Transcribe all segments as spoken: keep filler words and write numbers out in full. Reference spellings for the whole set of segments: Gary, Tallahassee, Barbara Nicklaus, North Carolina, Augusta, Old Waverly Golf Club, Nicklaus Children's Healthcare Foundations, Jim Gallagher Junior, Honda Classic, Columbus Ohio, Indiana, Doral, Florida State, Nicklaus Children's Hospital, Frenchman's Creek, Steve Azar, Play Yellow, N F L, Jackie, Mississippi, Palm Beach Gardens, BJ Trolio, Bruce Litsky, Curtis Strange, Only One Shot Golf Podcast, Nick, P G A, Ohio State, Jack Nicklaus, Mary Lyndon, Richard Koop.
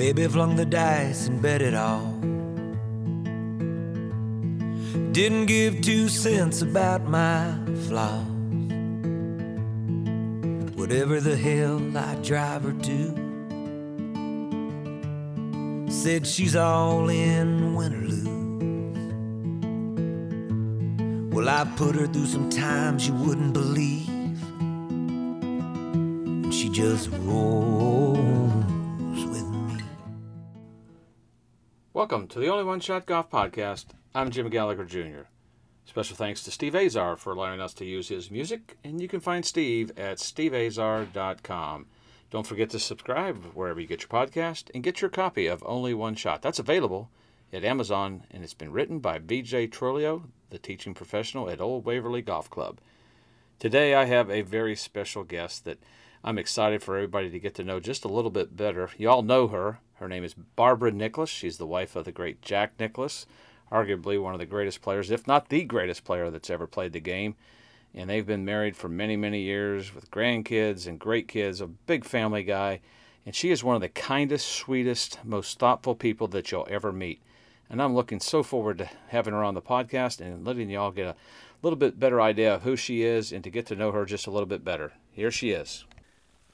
Baby flung the dice and bet it all. Didn't give two cents about my flaws. Whatever the hell I drive her to, said she's all in, win or lose. Well, I put her through some times you wouldn't believe, and she just rolls with me. Welcome to the Only One Shot Golf Podcast. I'm Jim Gallagher Junior Special thanks to Steve Azar for allowing us to use his music, and you can find Steve at steve azar dot com. Don't forget to subscribe wherever you get your podcast, and get your copy of Only One Shot. That's available at Amazon, and it's been written by B J Trolio, the teaching professional at Old Waverly Golf Club. Today I have a very special guest that I'm excited for everybody to get to know just a little bit better. You all know her. Her name is Barbara Nicklaus. She's the wife of the great Jack Nicklaus, arguably one of the greatest players, if not the greatest player that's ever played the game. And they've been married for many, many years with grandkids and great kids, a big family guy. And she is one of the kindest, sweetest, most thoughtful people that you'll ever meet. And I'm looking so forward to having her on the podcast and letting you all get a little bit better idea of who she is and to get to know her just a little bit better. Here she is.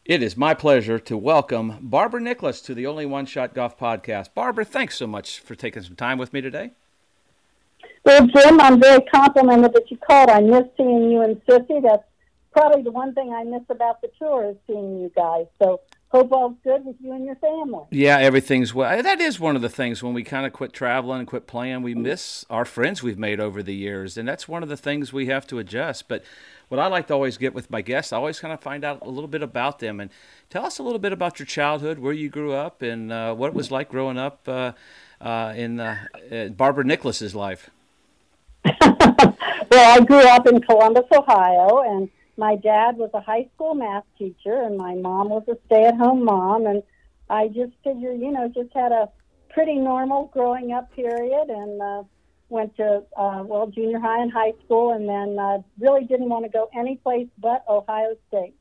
It is my pleasure to welcome Barbara Nicklaus to the Only One Shot Golf Podcast. Barbara, thanks so much for taking some time with me today. Well, Jim, I'm very complimented that you called. I miss seeing you and Sissy. That's probably the one thing I miss about the tour is seeing you guys. So hope all's good with you and your family. Yeah, everything's well. That is one of the things when we kind of quit traveling and quit playing, we miss our friends we've made over the years. And that's one of the things we have to adjust. But what I like to always get with my guests, I always kind of find out a little bit about them. And tell us a little bit about your childhood, where you grew up, and uh, what it was like growing up uh, uh, in uh, uh, Barbara Nicklaus's life. Well, I grew up in Columbus, Ohio, and my dad was a high school math teacher, and my mom was a stay-at-home mom, and I just figured, you know, just had a pretty normal growing up period, and uh, went to, uh, well, junior high and high school, and then uh, really didn't want to go anyplace but Ohio State.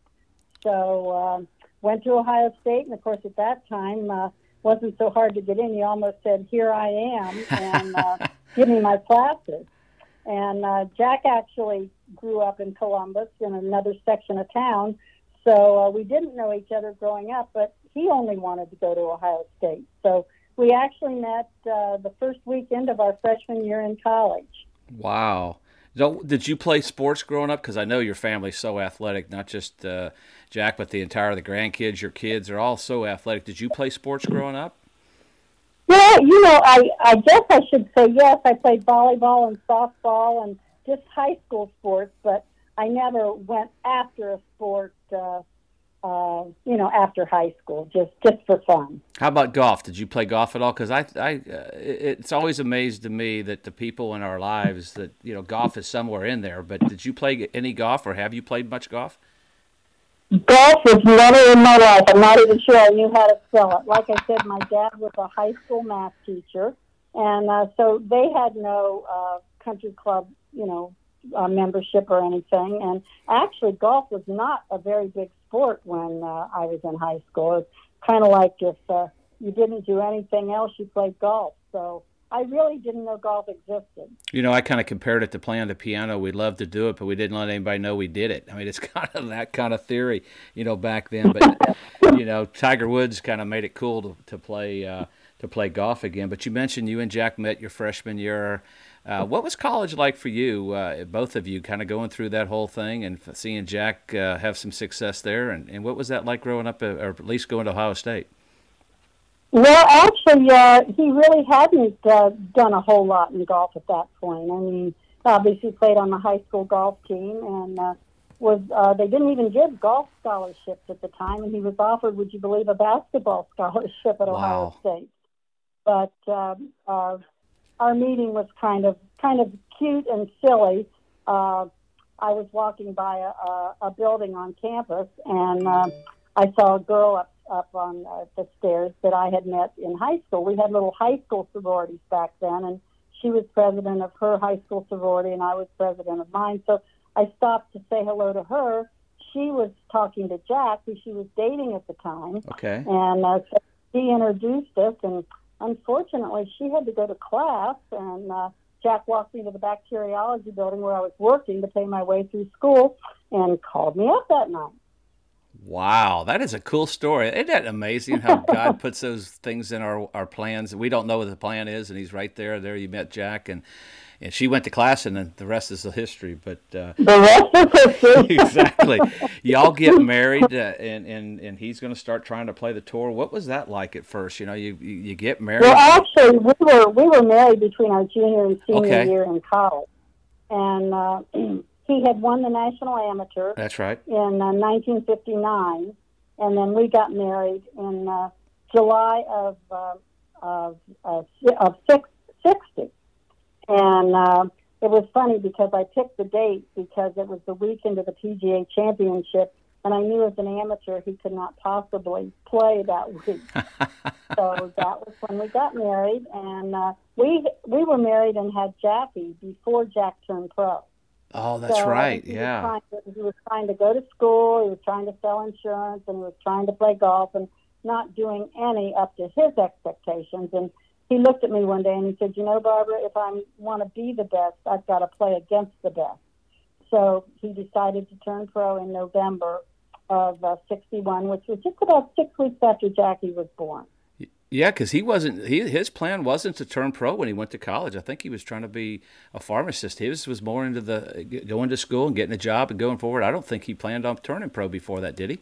So um, went to Ohio State, and of course at that time, uh, wasn't so hard to get in. You almost said, here I am, and uh, give me my classes. And uh, Jack actually grew up in Columbus in another section of town, so uh, we didn't know each other growing up, but he only wanted to go to Ohio State. So we actually met uh, the first weekend of our freshman year in college. Wow. So did you play sports growing up? Because I know your family's so athletic, not just uh, Jack, but the entire, the grandkids, your kids are all so athletic. Did you play sports growing up? Well, you know, I, I guess I should say yes. I played volleyball and softball and just high school sports, but I never went after a sport, uh, uh, you know, after high school, just, just for fun. How about golf? Did you play golf at all? Because I, I, uh, it's always amazed to me that the people in our lives that, you know, golf is somewhere in there, but did you play any golf or have you played much golf? Golf was never in my life. I'm not even sure I knew how to spell it. Like I said, my dad was a high school math teacher, and uh, so they had no uh, country club, you know, uh, membership or anything. And actually, golf was not a very big sport when uh, I was in high school. It's kind of like if uh, you didn't do anything else, you played golf. So I really didn't know golf existed. You know, I kind of compared it to playing the piano. We loved to do it, but we didn't let anybody know we did it. I mean, it's kind of that kind of theory, you know, back then. But, you know, Tiger Woods kind of made it cool to, to play uh, to play golf again. But you mentioned you and Jack met your freshman year. Uh, what was college like for you, uh, both of you, kind of going through that whole thing and seeing Jack uh, have some success there? And, and what was that like growing up, or at least going to Ohio State? Well, actually, uh, he really hadn't uh, done a whole lot in golf at that point. I mean, obviously played on the high school golf team, and uh, was uh, they didn't even give golf scholarships at the time, and he was offered, would you believe, a basketball scholarship at Ohio State. But uh, uh, our meeting was kind of kind of cute and silly. Uh, I was walking by a, a, a building on campus, and uh, I saw a girl up up on uh, the stairs that I had met in high school. We had little high school sororities back then, and she was president of her high school sorority, and I was president of mine. So I stopped to say hello to her. She was talking to Jack, who she was dating at the time. Okay. And uh, so he introduced us, and unfortunately she had to go to class, and uh, Jack walked me to the bacteriology building where I was working to pay my way through school and called me up that night. Wow, that is a cool story. Isn't that amazing how God puts those things in our, our plans? We don't know what the plan is, and he's right there. There you met Jack, and, and she went to class, and then the rest is the history. But uh, the rest is history. Exactly. Y'all get married, uh, and, and, and he's going to start trying to play the tour. What was that like at first? You know, you you get married. Well, actually, we were, we were married between our junior and senior okay. year in college. And... Uh, he had won the National Amateur. That's right. In uh, nineteen fifty-nine, and then we got married in uh, July of uh, of uh, of sixty. And uh, it was funny because I picked the date because it was the weekend of the P G A Championship, and I knew as an amateur he could not possibly play that week. So that was when we got married, and uh, we we were married and had Jackie before Jack turned pro. Oh, that's so, right, he yeah. Was to, he was trying to go to school, he was trying to sell insurance, and he was trying to play golf and not doing any up to his expectations. And he looked at me one day and he said, you know, Barbara, if I want to be the best, I've got to play against the best. So he decided to turn pro in November of uh, sixty-one, which was just about six weeks after Jackie was born. Yeah, because he wasn't. He, his plan wasn't to turn pro when he went to college. I think he was trying to be a pharmacist. His was more into the going to school and getting a job and going forward. I don't think he planned on turning pro before that, did he?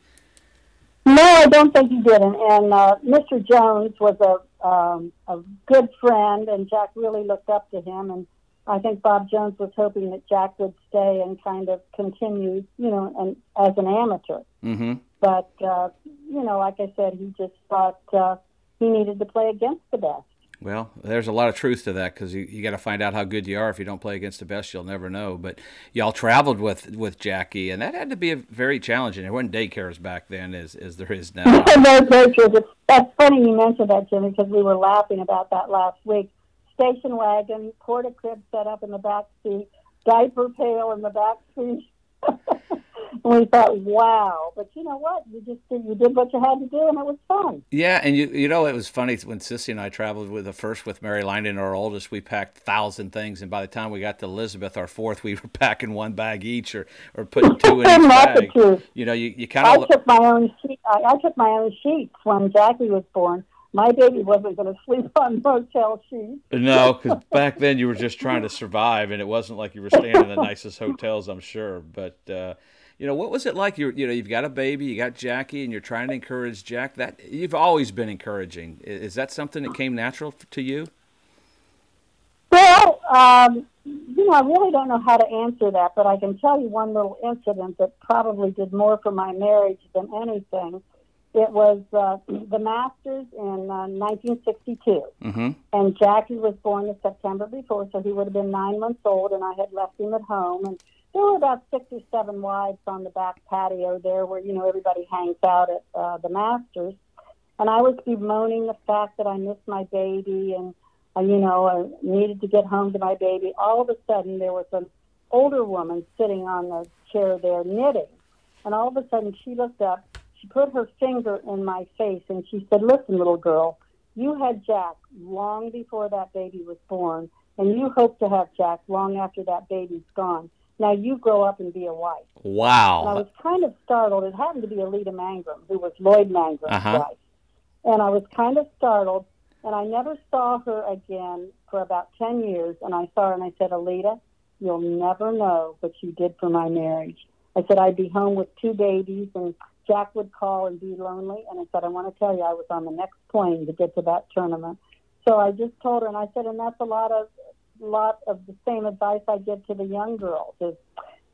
No, I don't think he did. And, and uh, Mister Jones was a um, a good friend, and Jack really looked up to him. And I think Bob Jones was hoping that Jack would stay and kind of continue, you know, and as an amateur. Mm-hmm. But uh, you know, like I said, he just thought. Uh, He needed to play against the best. Well, there's a lot of truth to that because you, you got to find out how good you are. If you don't play against the best, you'll never know. But y'all traveled with, with Jackie, and that had to be a very challenging. There wasn't daycares back then as, as there is now. No daycares. It's, that's funny you mentioned that, Jimmy, because we were laughing about that last week. Station wagon, porta crib set up in the back seat, diaper pail in the back seat. And we thought, wow, but you know what? You just did, you did what you had to do, and it was fun. Yeah, and you you know, it was funny when Sissy and I traveled with the first with Mary Lyndon, our oldest, we packed a thousand things, and by the time we got to Elizabeth, our fourth, we were packing one bag each or, or putting two in each bag. You know, you, you kind of... I took my own sheet. I, I took my own sheets when Jackie was born. My baby wasn't going to sleep on motel sheets. No, because back then you were just trying to survive, and it wasn't like you were staying in the nicest hotels, I'm sure. But, uh, you know, what was it like? You you know, you've got a baby, you got Jackie, and you're trying to encourage Jack. That you've always been encouraging. Is that something that came natural to you? Well, um, you know, I really don't know how to answer that, but I can tell you one little incident that probably did more for my marriage than anything. It was uh, the Masters in uh, nineteen sixty-two, mm-hmm. and Jackie was born in September before, so he would have been nine months old, and I had left him at home. And there were about six or seven wives on the back patio there where, you know, everybody hangs out at uh, the Masters. And I was bemoaning the fact that I missed my baby and, uh, you know, I needed to get home to my baby. All of a sudden, there was an older woman sitting on the chair there knitting, and all of a sudden she looked up. She put her finger in my face, and she said, listen, little girl, you had Jack long before that baby was born, and you hope to have Jack long after that baby's gone. Now you grow up and be a wife. Wow. And I was kind of startled. It happened to be Alita Mangrum, who was Lloyd Mangrum's uh-huh. wife. And I was kind of startled, and I never saw her again for about ten years, and I saw her, and I said, Alita, you'll never know what you did for my marriage. I said, I'd be home with two babies, and Jack would call and be lonely, and I said, I want to tell you, I was on the next plane to get to that tournament. So I just told her, and I said, and that's a lot of lot of the same advice I give to the young girls is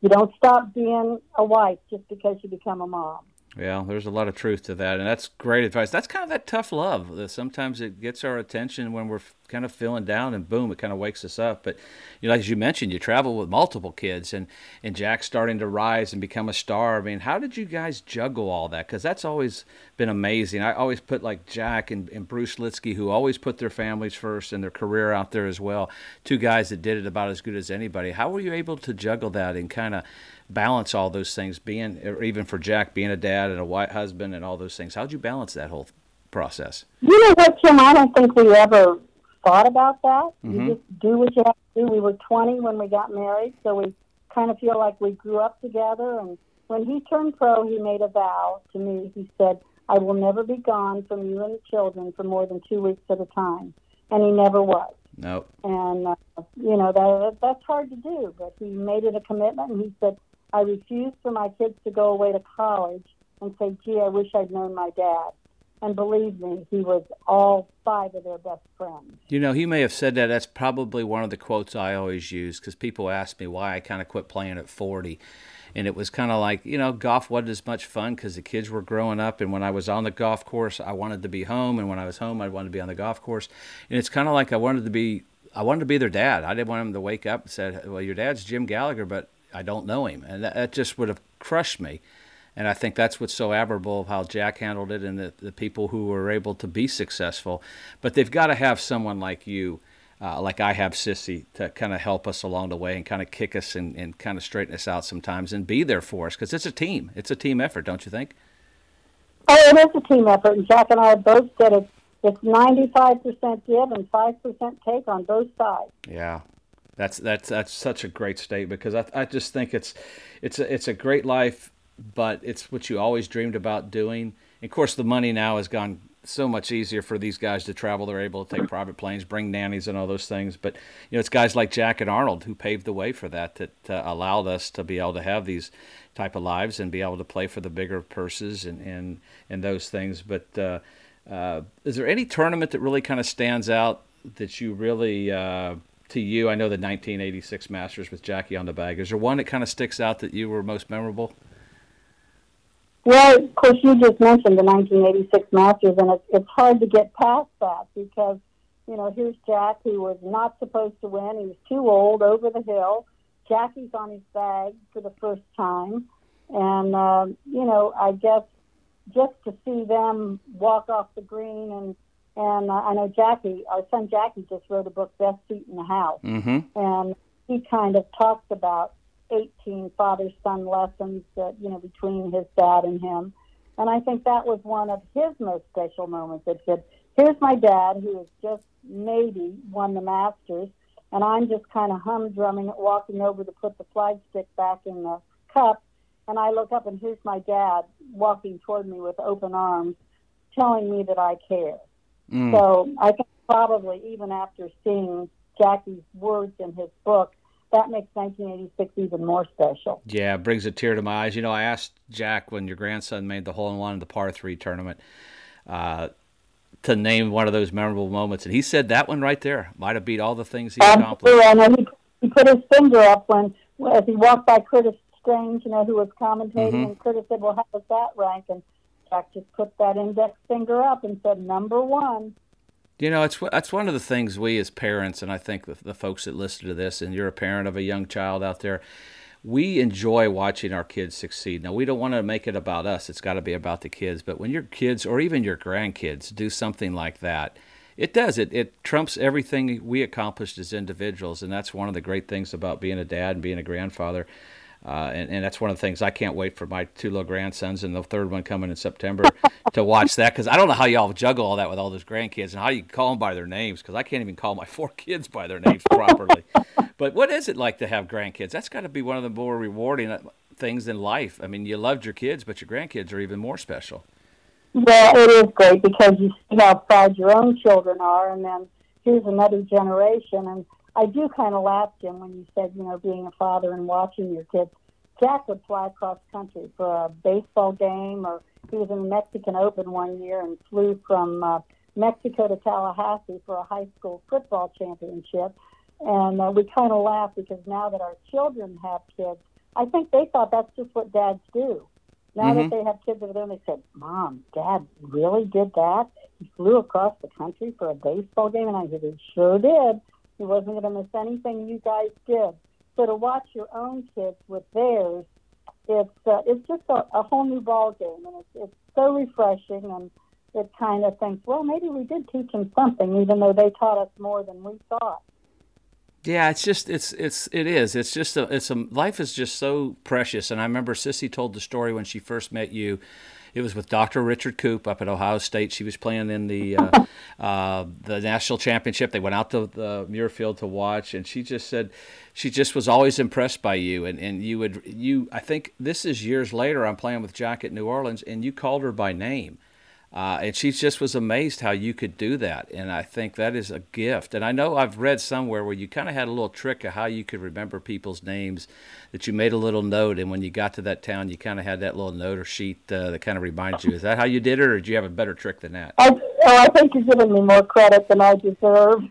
you don't stop being a wife just because you become a mom. Yeah, there's a lot of truth to that, and that's great advice. That's kind of that tough love. That sometimes it gets our attention when we're kind of feeling down, and boom, it kind of wakes us up. But you know, as you mentioned, you travel with multiple kids, and, and Jack's starting to rise and become a star. I mean, how did you guys juggle all that? Because that's always been amazing. I always put like Jack and, and Bruce Litsky, who always put their families first and their career out there as well, two guys that did it about as good as anybody. How were you able to juggle that and kind of balance all those things, being, or even for Jack, being a dad and a white husband and all those things? How'd you balance that whole process? You know what, Jim? I don't think we ever thought about that. Mm-hmm. You just do what you have to do. We were twenty when we got married, so we kind of feel like we grew up together. And when he turned pro, he made a vow to me. He said, I will never be gone from you and the children for more than two weeks at a time. And he never was. Nope. And, uh, you know, that that's hard to do, but he made it a commitment. And he said, I refuse for my kids to go away to college and say, gee, I wish I'd known my dad. And believe me, he was all five of their best friends. You know, he may have said that. That's probably one of the quotes I always use, because people ask me why I kind of quit playing at forty. And it was kind of like, you know, golf wasn't as much fun because the kids were growing up. And when I was on the golf course, I wanted to be home. And when I was home, I wanted to be on the golf course. And it's kind of like I wanted to be I wanted to be their dad. I didn't want them to wake up and say, well, your dad's Jim Gallagher, but I don't know him. And that, that just would have crushed me. And I think that's what's so admirable of how Jack handled it and the, the people who were able to be successful. But they've got to have someone like you, uh, like I have Sissy, to kind of help us along the way and kind of kick us and, and kind of straighten us out sometimes and be there for us, because it's a team. It's a team effort, don't you think? Oh, it is a team effort. And Jack and I both said it. It's ninety-five percent give and five percent take on both sides. Yeah. That's that's that's such a great statement, because I I just think it's it's a, it's a great life, but it's what you always dreamed about doing. And of course, the money now has gone so much easier for these guys to travel. They're able to take private planes, bring nannies, and all those things. But you know, it's guys like Jack and Arnold who paved the way for that, that uh, allowed us to be able to have these type of lives and be able to play for the bigger purses and and, and those things. But uh, uh, is there any tournament that really kind of stands out that you really? Uh, To you, I know the nineteen eighty-six Masters with Jackie on the bag. Is there one that kind of sticks out that you were most memorable? Well, of course, you just mentioned the nineteen eighty-six Masters, and it's, it's hard to get past that because, you know, here's Jack, who was not supposed to win. He was too old, over the hill. Jackie's on his bag for the first time. And, uh, you know, I guess just to see them walk off the green and, And uh, I know Jackie, our son Jackie, just wrote a book, Best Seat in the House. Mm-hmm. And he kind of talks about eighteen father-son lessons that, you know, between his dad and him. And I think that was one of his most special moments. It said, here's my dad, who has just maybe won the Masters, and I'm just kind of humdrumming it, walking over to put the flagstick back in the cup. And I look up, and here's my dad walking toward me with open arms, telling me that I care. Mm. So I think probably even after seeing Jackie's words in his book, that makes nineteen eighty-six even more special. Yeah, it brings a tear to my eyes. You know, I asked Jack when your grandson made the hole-in-one in the par three tournament uh, to name one of those memorable moments, and he said that one right there might have beat all the things he accomplished. Um, and he, he put his finger up when as he walked by Curtis Strange, you know, who was commentating, mm-hmm. and Curtis said, well, how does that rank? And Jack just put that index finger up and said, number one. You know, it's that's one of the things we as parents, and I think the, the folks that listen to this, and you're a parent of a young child out there, we enjoy watching our kids succeed. Now, we don't want to make it about us. It's got to be about the kids. But when your kids or even your grandkids do something like that, it does. It, it trumps everything we accomplished as individuals, and that's one of the great things about being a dad and being a grandfather. Uh, and, and that's one of the things I can't wait for my two little grandsons and the third one coming in September to watch that, because I don't know how y'all juggle all that with all those grandkids and how you call them by their names, because I can't even call my four kids by their names properly. But what is it like to have grandkids? That's got to be one of the more rewarding things in life. I mean, you loved your kids, but your grandkids are even more special. Well, it is great because you see how proud your own children are, and then here's another generation. And I do kind of laugh, Jim, when you said, you know, being a father and watching your kids. Jack would fly across country for a baseball game, or he was in the Mexican Open one year and flew from uh, Mexico to Tallahassee for a high school football championship. And uh, we kind of laugh because now that our children have kids, I think they thought that's just what dads do. Now mm-hmm. that they have kids of their own, they said, Mom, Dad really did that? He flew across the country for a baseball game? And I said, he sure did. He wasn't going to miss anything you guys did. So to watch your own kids with theirs, it's uh, it's just a, a whole new ball game, and it's, it's so refreshing. And it kind of thinks, well, maybe we did teach them something, even though they taught us more than we thought. Yeah, it's just it's it's it is. It's just a it's a life is just so precious. And I remember Sissy told the story when she first met you. It was with Doctor Richard Koop up at Ohio State. She was playing in the uh, uh, the national championship. They went out to the Muirfield to watch, and she just said she just was always impressed by you. And, and you would you I think this is years later. I'm playing with Jack at New Orleans, and you called her by name. Uh, and she just was amazed how you could do that. And I think that is a gift. And I know I've read somewhere where you kind of had a little trick of how you could remember people's names, that you made a little note. And when you got to that town, you kind of had that little note or sheet uh, that kind of reminds you. Is that how you did it, or did you have a better trick than that? I, oh, I think you're giving me more credit than I deserve.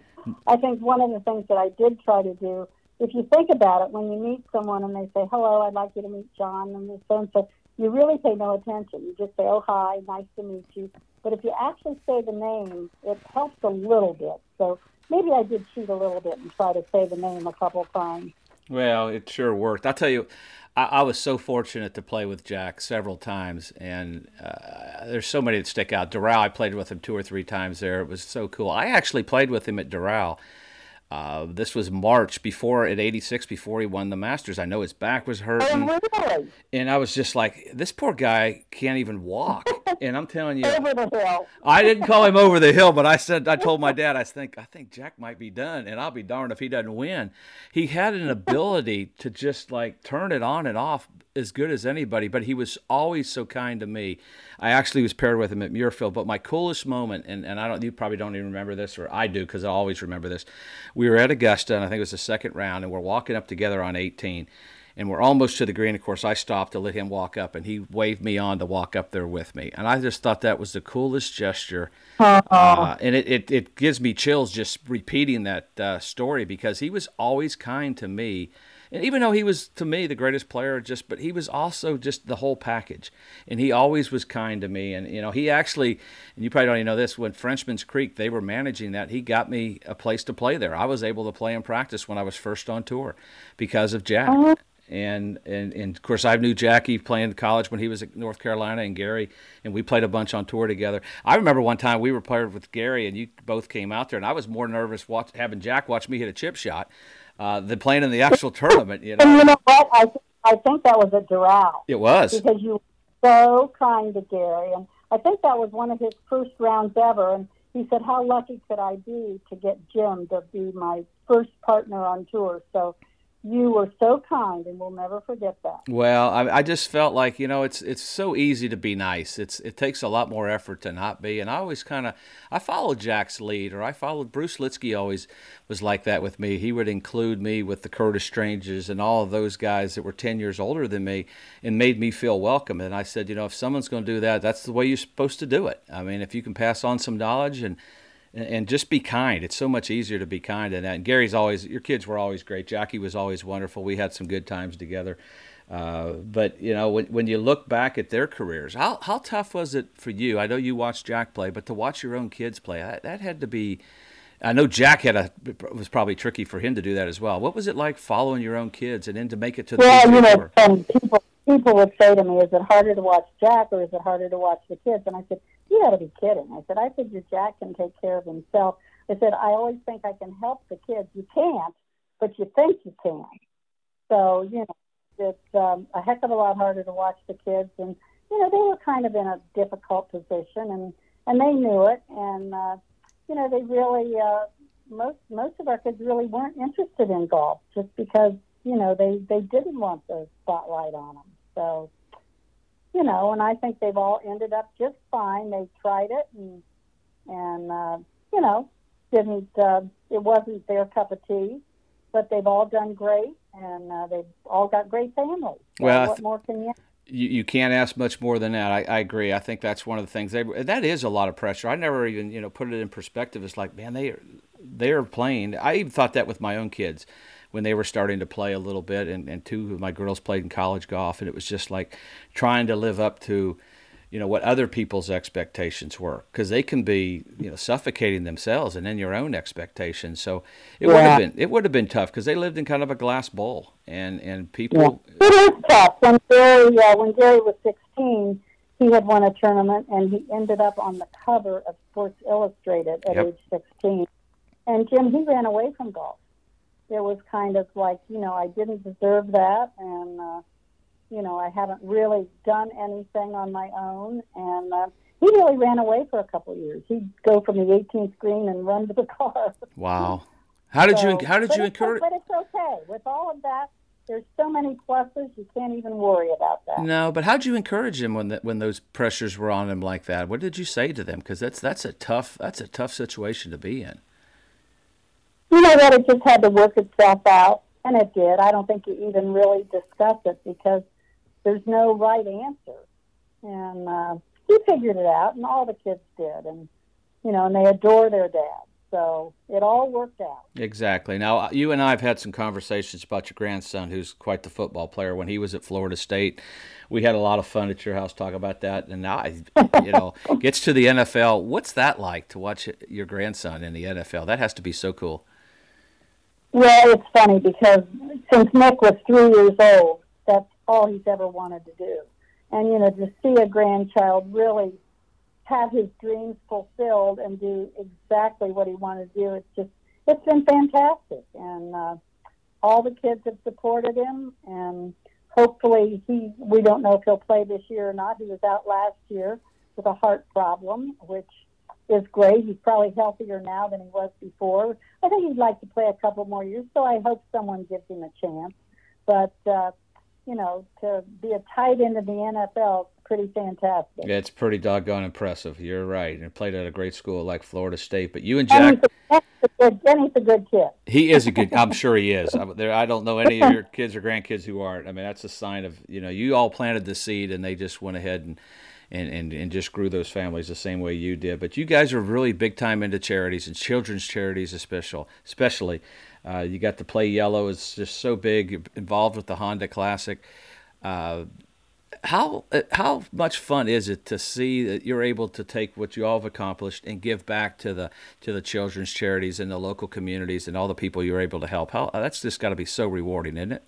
I think one of the things that I did try to do, if you think about it, when you meet someone and they say, hello, I'd like you to meet John and this and so, you really pay no attention. You just say, oh, hi, nice to meet you. But if you actually say the name, it helps a little bit. So maybe I did cheat a little bit and try to say the name a couple times. Well, it sure worked. I'll tell you, I, I was so fortunate to play with Jack several times, and uh, there's so many that stick out. Doral, I played with him two or three times there. It was so cool. I actually played with him at Doral. Uh, this was March before, at eighty-six, before he won the Masters. I know his back was hurting. Oh, really? And I was just like, this poor guy can't even walk. And I'm telling you, over the hill. I didn't call him over the hill, but I said, I told my dad, I think, I think Jack might be done, and I'll be darned if he doesn't win. He had an ability to just like turn it on and off as good as anybody, but he was always so kind to me. I actually was paired with him at Muirfield, but my coolest moment, and, and I don't, you probably don't even remember this, or I do, because I always remember this. We were at Augusta, and I think it was the second round, and we're walking up together on eighteen, and we're almost to the green. Of course, I stopped to let him walk up, and he waved me on to walk up there with me. And I just thought that was the coolest gesture. Uh, and it, it, it gives me chills just repeating that uh, story, because he was always kind to me. And even though he was, to me, the greatest player, just but he was also just the whole package. And he always was kind to me. And, you know, he actually, and you probably don't even know this, when Frenchman's Creek, they were managing that, he got me a place to play there. I was able to play and practice when I was first on tour because of Jack. Uh-huh. And, and, and, of course, I knew Jackie playing college when he was at North Carolina, and Gary, and we played a bunch on tour together. I remember one time we were paired with Gary, and you both came out there, and I was more nervous watch, having Jack watch me hit a chip shot Uh, than playing in the actual tournament, you know. And you know what? I, th- I think that was at Doral. It was. Because you were so kind to Gary. And I think that was one of his first rounds ever. And he said, how lucky could I be to get Jim to be my first partner on tour? So you were so kind, and we'll never forget that. Well, I, I just felt like, you know, it's it's so easy to be nice. It's It takes a lot more effort to not be. And I always kind of, I followed Jack's lead, or I followed, Bruce Litsky always was like that with me. He would include me with the Curtis Stranges and all of those guys that were ten years older than me, and made me feel welcome. And I said, you know, if someone's going to do that, that's the way you're supposed to do it. I mean, if you can pass on some knowledge and And just be kind. It's so much easier to be kind than that. And Gary's always, your kids were always great. Jackie was always wonderful. We had some good times together. Uh, but, you know, when, when you look back at their careers, how how tough was it for you? I know you watched Jack play, but to watch your own kids play, that, that had to be, I know Jack had a, it was probably tricky for him to do that as well. What was it like following your own kids and then to make it to the yeah, you know, um, people, people would say to me, is it harder to watch Jack or is it harder to watch the kids? And I said, you got to be kidding. I said, I figure Jack can take care of himself. I said, I always think I can help the kids. You can't, but you think you can. So, you know, it's um, a heck of a lot harder to watch the kids. And, you know, they were kind of in a difficult position, and, and they knew it. And, uh, you know, they really, uh, most most of our kids really weren't interested in golf just because, you know, they, they didn't want the spotlight on them. So, you know, and I think they've all ended up just fine. They tried it, and and uh, you know, didn't uh, it wasn't their cup of tea, but they've all done great, and uh, they've all got great families. So well, what th- more can you? You you can't ask much more than that. I, I agree. I think that's one of the things. They, that is a lot of pressure. I never even you know put it in perspective. It's like, man, they are they are playing. I even thought that with my own kids when they were starting to play a little bit, and, and two of my girls played in college golf, and it was just like trying to live up to, you know, what other people's expectations were, because they can be, you know, suffocating themselves and then your own expectations. So it yeah. would have been it would have been tough because they lived in kind of a glass bowl, and and people. Yeah. It is tough. When Gary uh, when Gary was sixteen, he had won a tournament, and he ended up on the cover of Sports Illustrated at yep. age sixteen. And Jim, he ran away from golf. it was kind of like, you know, I didn't deserve that, and, uh, you know, I haven't really done anything on my own, and uh, he really ran away for a couple of years. He'd go from the eighteenth green and run to the car. Wow. How did so, you How did you encourage? But it's okay. With all of that, there's so many pluses, you can't even worry about that. No, but how did you encourage him when that when those pressures were on him like that? What did you say to them? Because that's that's a tough that's a tough situation to be in. You know that it just had to work itself out, and it did. I don't think you even really discussed it because there's no right answer. And uh, he figured it out, and all the kids did, and you know, and they adore their dad. So it all worked out. Exactly. Now, you and I have had some conversations about your grandson, who's quite the football player. When he was at Florida State, we had a lot of fun at your house talking about that. And now, I, you know, gets to the N F L. What's that like to watch your grandson in the N F L? That has to be so cool. Well, it's funny because since Nick was three years old, that's all he's ever wanted to do. And, you know, to see a grandchild really have his dreams fulfilled and do exactly what he wanted to do. It's just, it's been fantastic. And uh, all the kids have supported him, and hopefully he, we don't know if he'll play this year or not. He was out last year with a heart problem, which is great. He's probably healthier now than he was before. I think he'd like to play a couple more years, so I hope someone gives him a chance. But, uh, you know, to be a tight end in the N F L, pretty fantastic. Yeah, it's pretty doggone impressive. You're right. And played at a great school like Florida State. But you and Jack, and he's a good, and he's a good kid. He is a good. I'm sure he is. I, there, I don't know any of your kids or grandkids who aren't. I mean, that's a sign of, you know, you all planted the seed, and they just went ahead and and and, and just grew those families the same way you did. But you guys are really big time into charities, and children's charities especially. Especially, uh, you got the Play Yellow is just so big. You're involved with the Honda Classic. Uh, How how much fun is it to see that you're able to take what you all have accomplished and give back to the to the children's charities and the local communities and all the people you're able to help? How that's just got to be so rewarding, isn't it?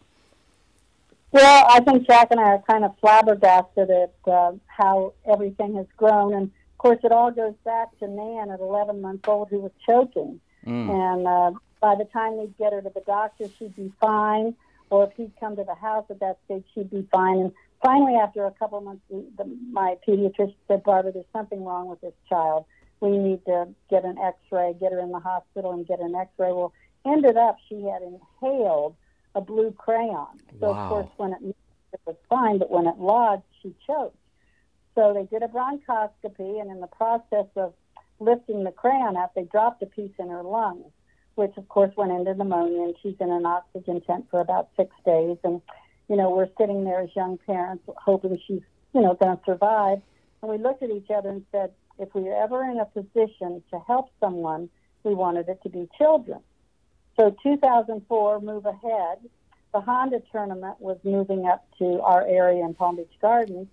Well, I think Jack and I are kind of flabbergasted at uh, how everything has grown, and of course it all goes back to Nan at eleven months old who was choking, mm. and uh, by the time we'd get her to the doctor, she'd be fine, or if he'd come to the house at that stage, she'd be fine. And finally, after a couple of months, the, my pediatrician said, "Barbara, there's something wrong with this child. We need to get an x-ray, get her in the hospital and get an x-ray." Well, ended up she had inhaled a blue crayon. So, wow. Of course, when it, it was fine, but when it lodged, she choked. So they did a bronchoscopy, and in the process of lifting the crayon out, they dropped a piece in her lung, which, of course, went into pneumonia, and she's in an oxygen tent for about six days, and you know, we're sitting there as young parents hoping she's, you know, going to survive. And we looked at each other and said, if we were ever in a position to help someone, we wanted it to be children. So two thousand four, Move Ahead, the Honda tournament was moving up to our area in Palm Beach Gardens.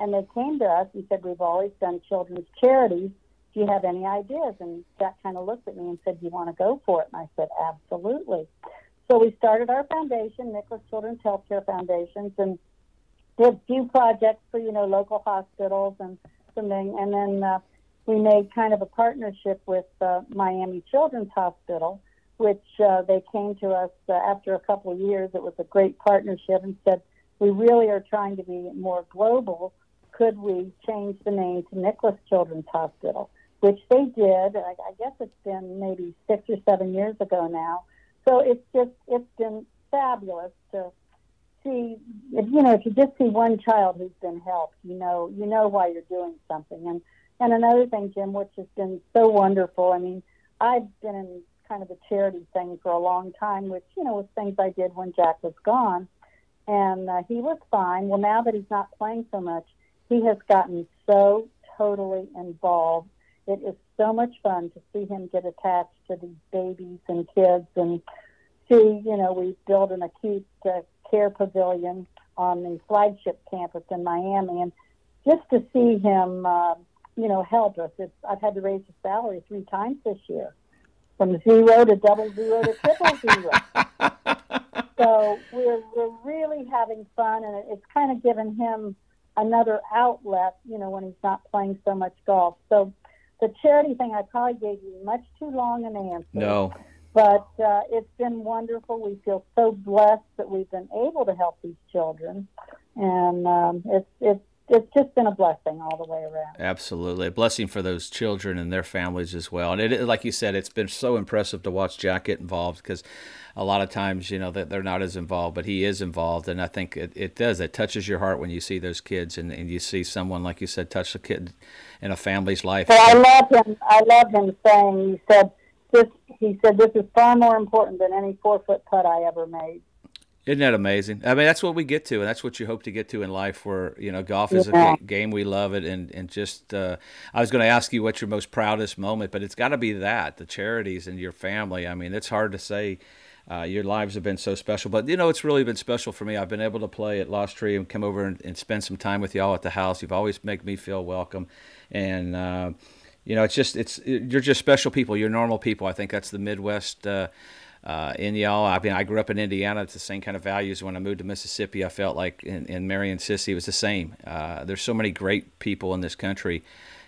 And they came to us and said, "We've always done children's charities. Do you have any ideas?" And Jack kind of looked at me and said, "Do you want to go for it?" And I said, "Absolutely." So we started our foundation, Nicklaus Children's Healthcare Foundations, and did a few projects for, you know, local hospitals and something. And then uh, we made kind of a partnership with uh, Miami Children's Hospital, which uh, they came to us uh, after a couple of years. It was a great partnership and said, "We really are trying to be more global. Could we change the name to Nicklaus Children's Hospital?" Which they did. I, I guess it's been maybe six or seven years ago now. So it's just, it's been fabulous to see, if, you know, if you just see one child who's been helped, you know, you know why you're doing something. And, and another thing, Jim, which has been so wonderful, I mean, I've been in kind of the charity thing for a long time, which, you know, was things I did when Jack was gone. And uh, he was fine. Well, now that he's not playing so much, he has gotten so totally involved. It is so much fun to see him get attached to these babies and kids and see, you know, we built an acute uh, care pavilion on the flagship campus in Miami. And just to see him, uh, you know, help us. It's, I've had to raise his salary three times this year, from zero to double zero to triple zero. So we're, we're really having fun, and it's kind of given him another outlet, you know, when he's not playing so much golf. So the charity thing, I probably gave you much too long an answer. No, But uh, it's been wonderful. We feel so blessed that we've been able to help these children. And um, it's it's it's just been a blessing all the way around. Absolutely. A blessing for those children and their families as well. And it, like you said, it's been so impressive to watch Jack get involved, because a lot of times, you know, they're not as involved, but he is involved. And I think it, it does. It touches your heart when you see those kids and, and you see someone, like you said, touch a kid in a family's life. Well, I love him. I love him saying, he said, this, he said, this is far more important than any four-foot putt I ever made. Isn't that amazing? I mean, that's what we get to, and that's what you hope to get to in life, where, you know, golf is yeah. a g- game. We love it. And, and just uh, I was going to ask you what's your most proudest moment, but it's got to be that, the charities and your family. I mean, it's hard to say. Uh, your lives have been so special. But, you know, it's really been special for me. I've been able to play at Lost Tree and come over and, and spend some time with y'all at the house. You've always made me feel welcome. And, uh, you know, it's just it's it, you're just special people. You're normal people. I think that's the Midwest uh Uh, in y'all. I mean, I grew up in Indiana. It's the same kind of values. When I moved to Mississippi, I felt like in, in Mary and Sissy, it was the same. Uh, there's so many great people in this country,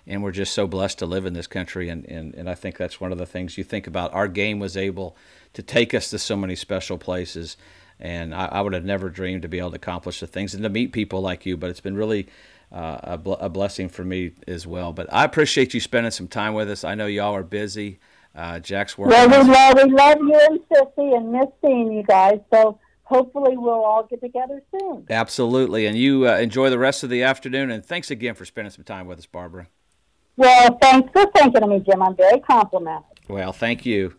and we're just so blessed to live in this country. And, and, and I think that's one of the things you think about. Our game was able to take us to so many special places, and I, I would have never dreamed to be able to accomplish the things and to meet people like you, but it's been really uh, a, bl- a blessing for me as well. But I appreciate you spending some time with us. I know y'all are busy. Uh, Jack's work. Well, we love, we love you and Sissy and miss seeing you guys, so hopefully we'll all get together soon. Absolutely, and you uh, enjoy the rest of the afternoon, and thanks again for spending some time with us, Barbara. Well, thanks for thinking of me, Jim. I'm very complimented. Well, thank you.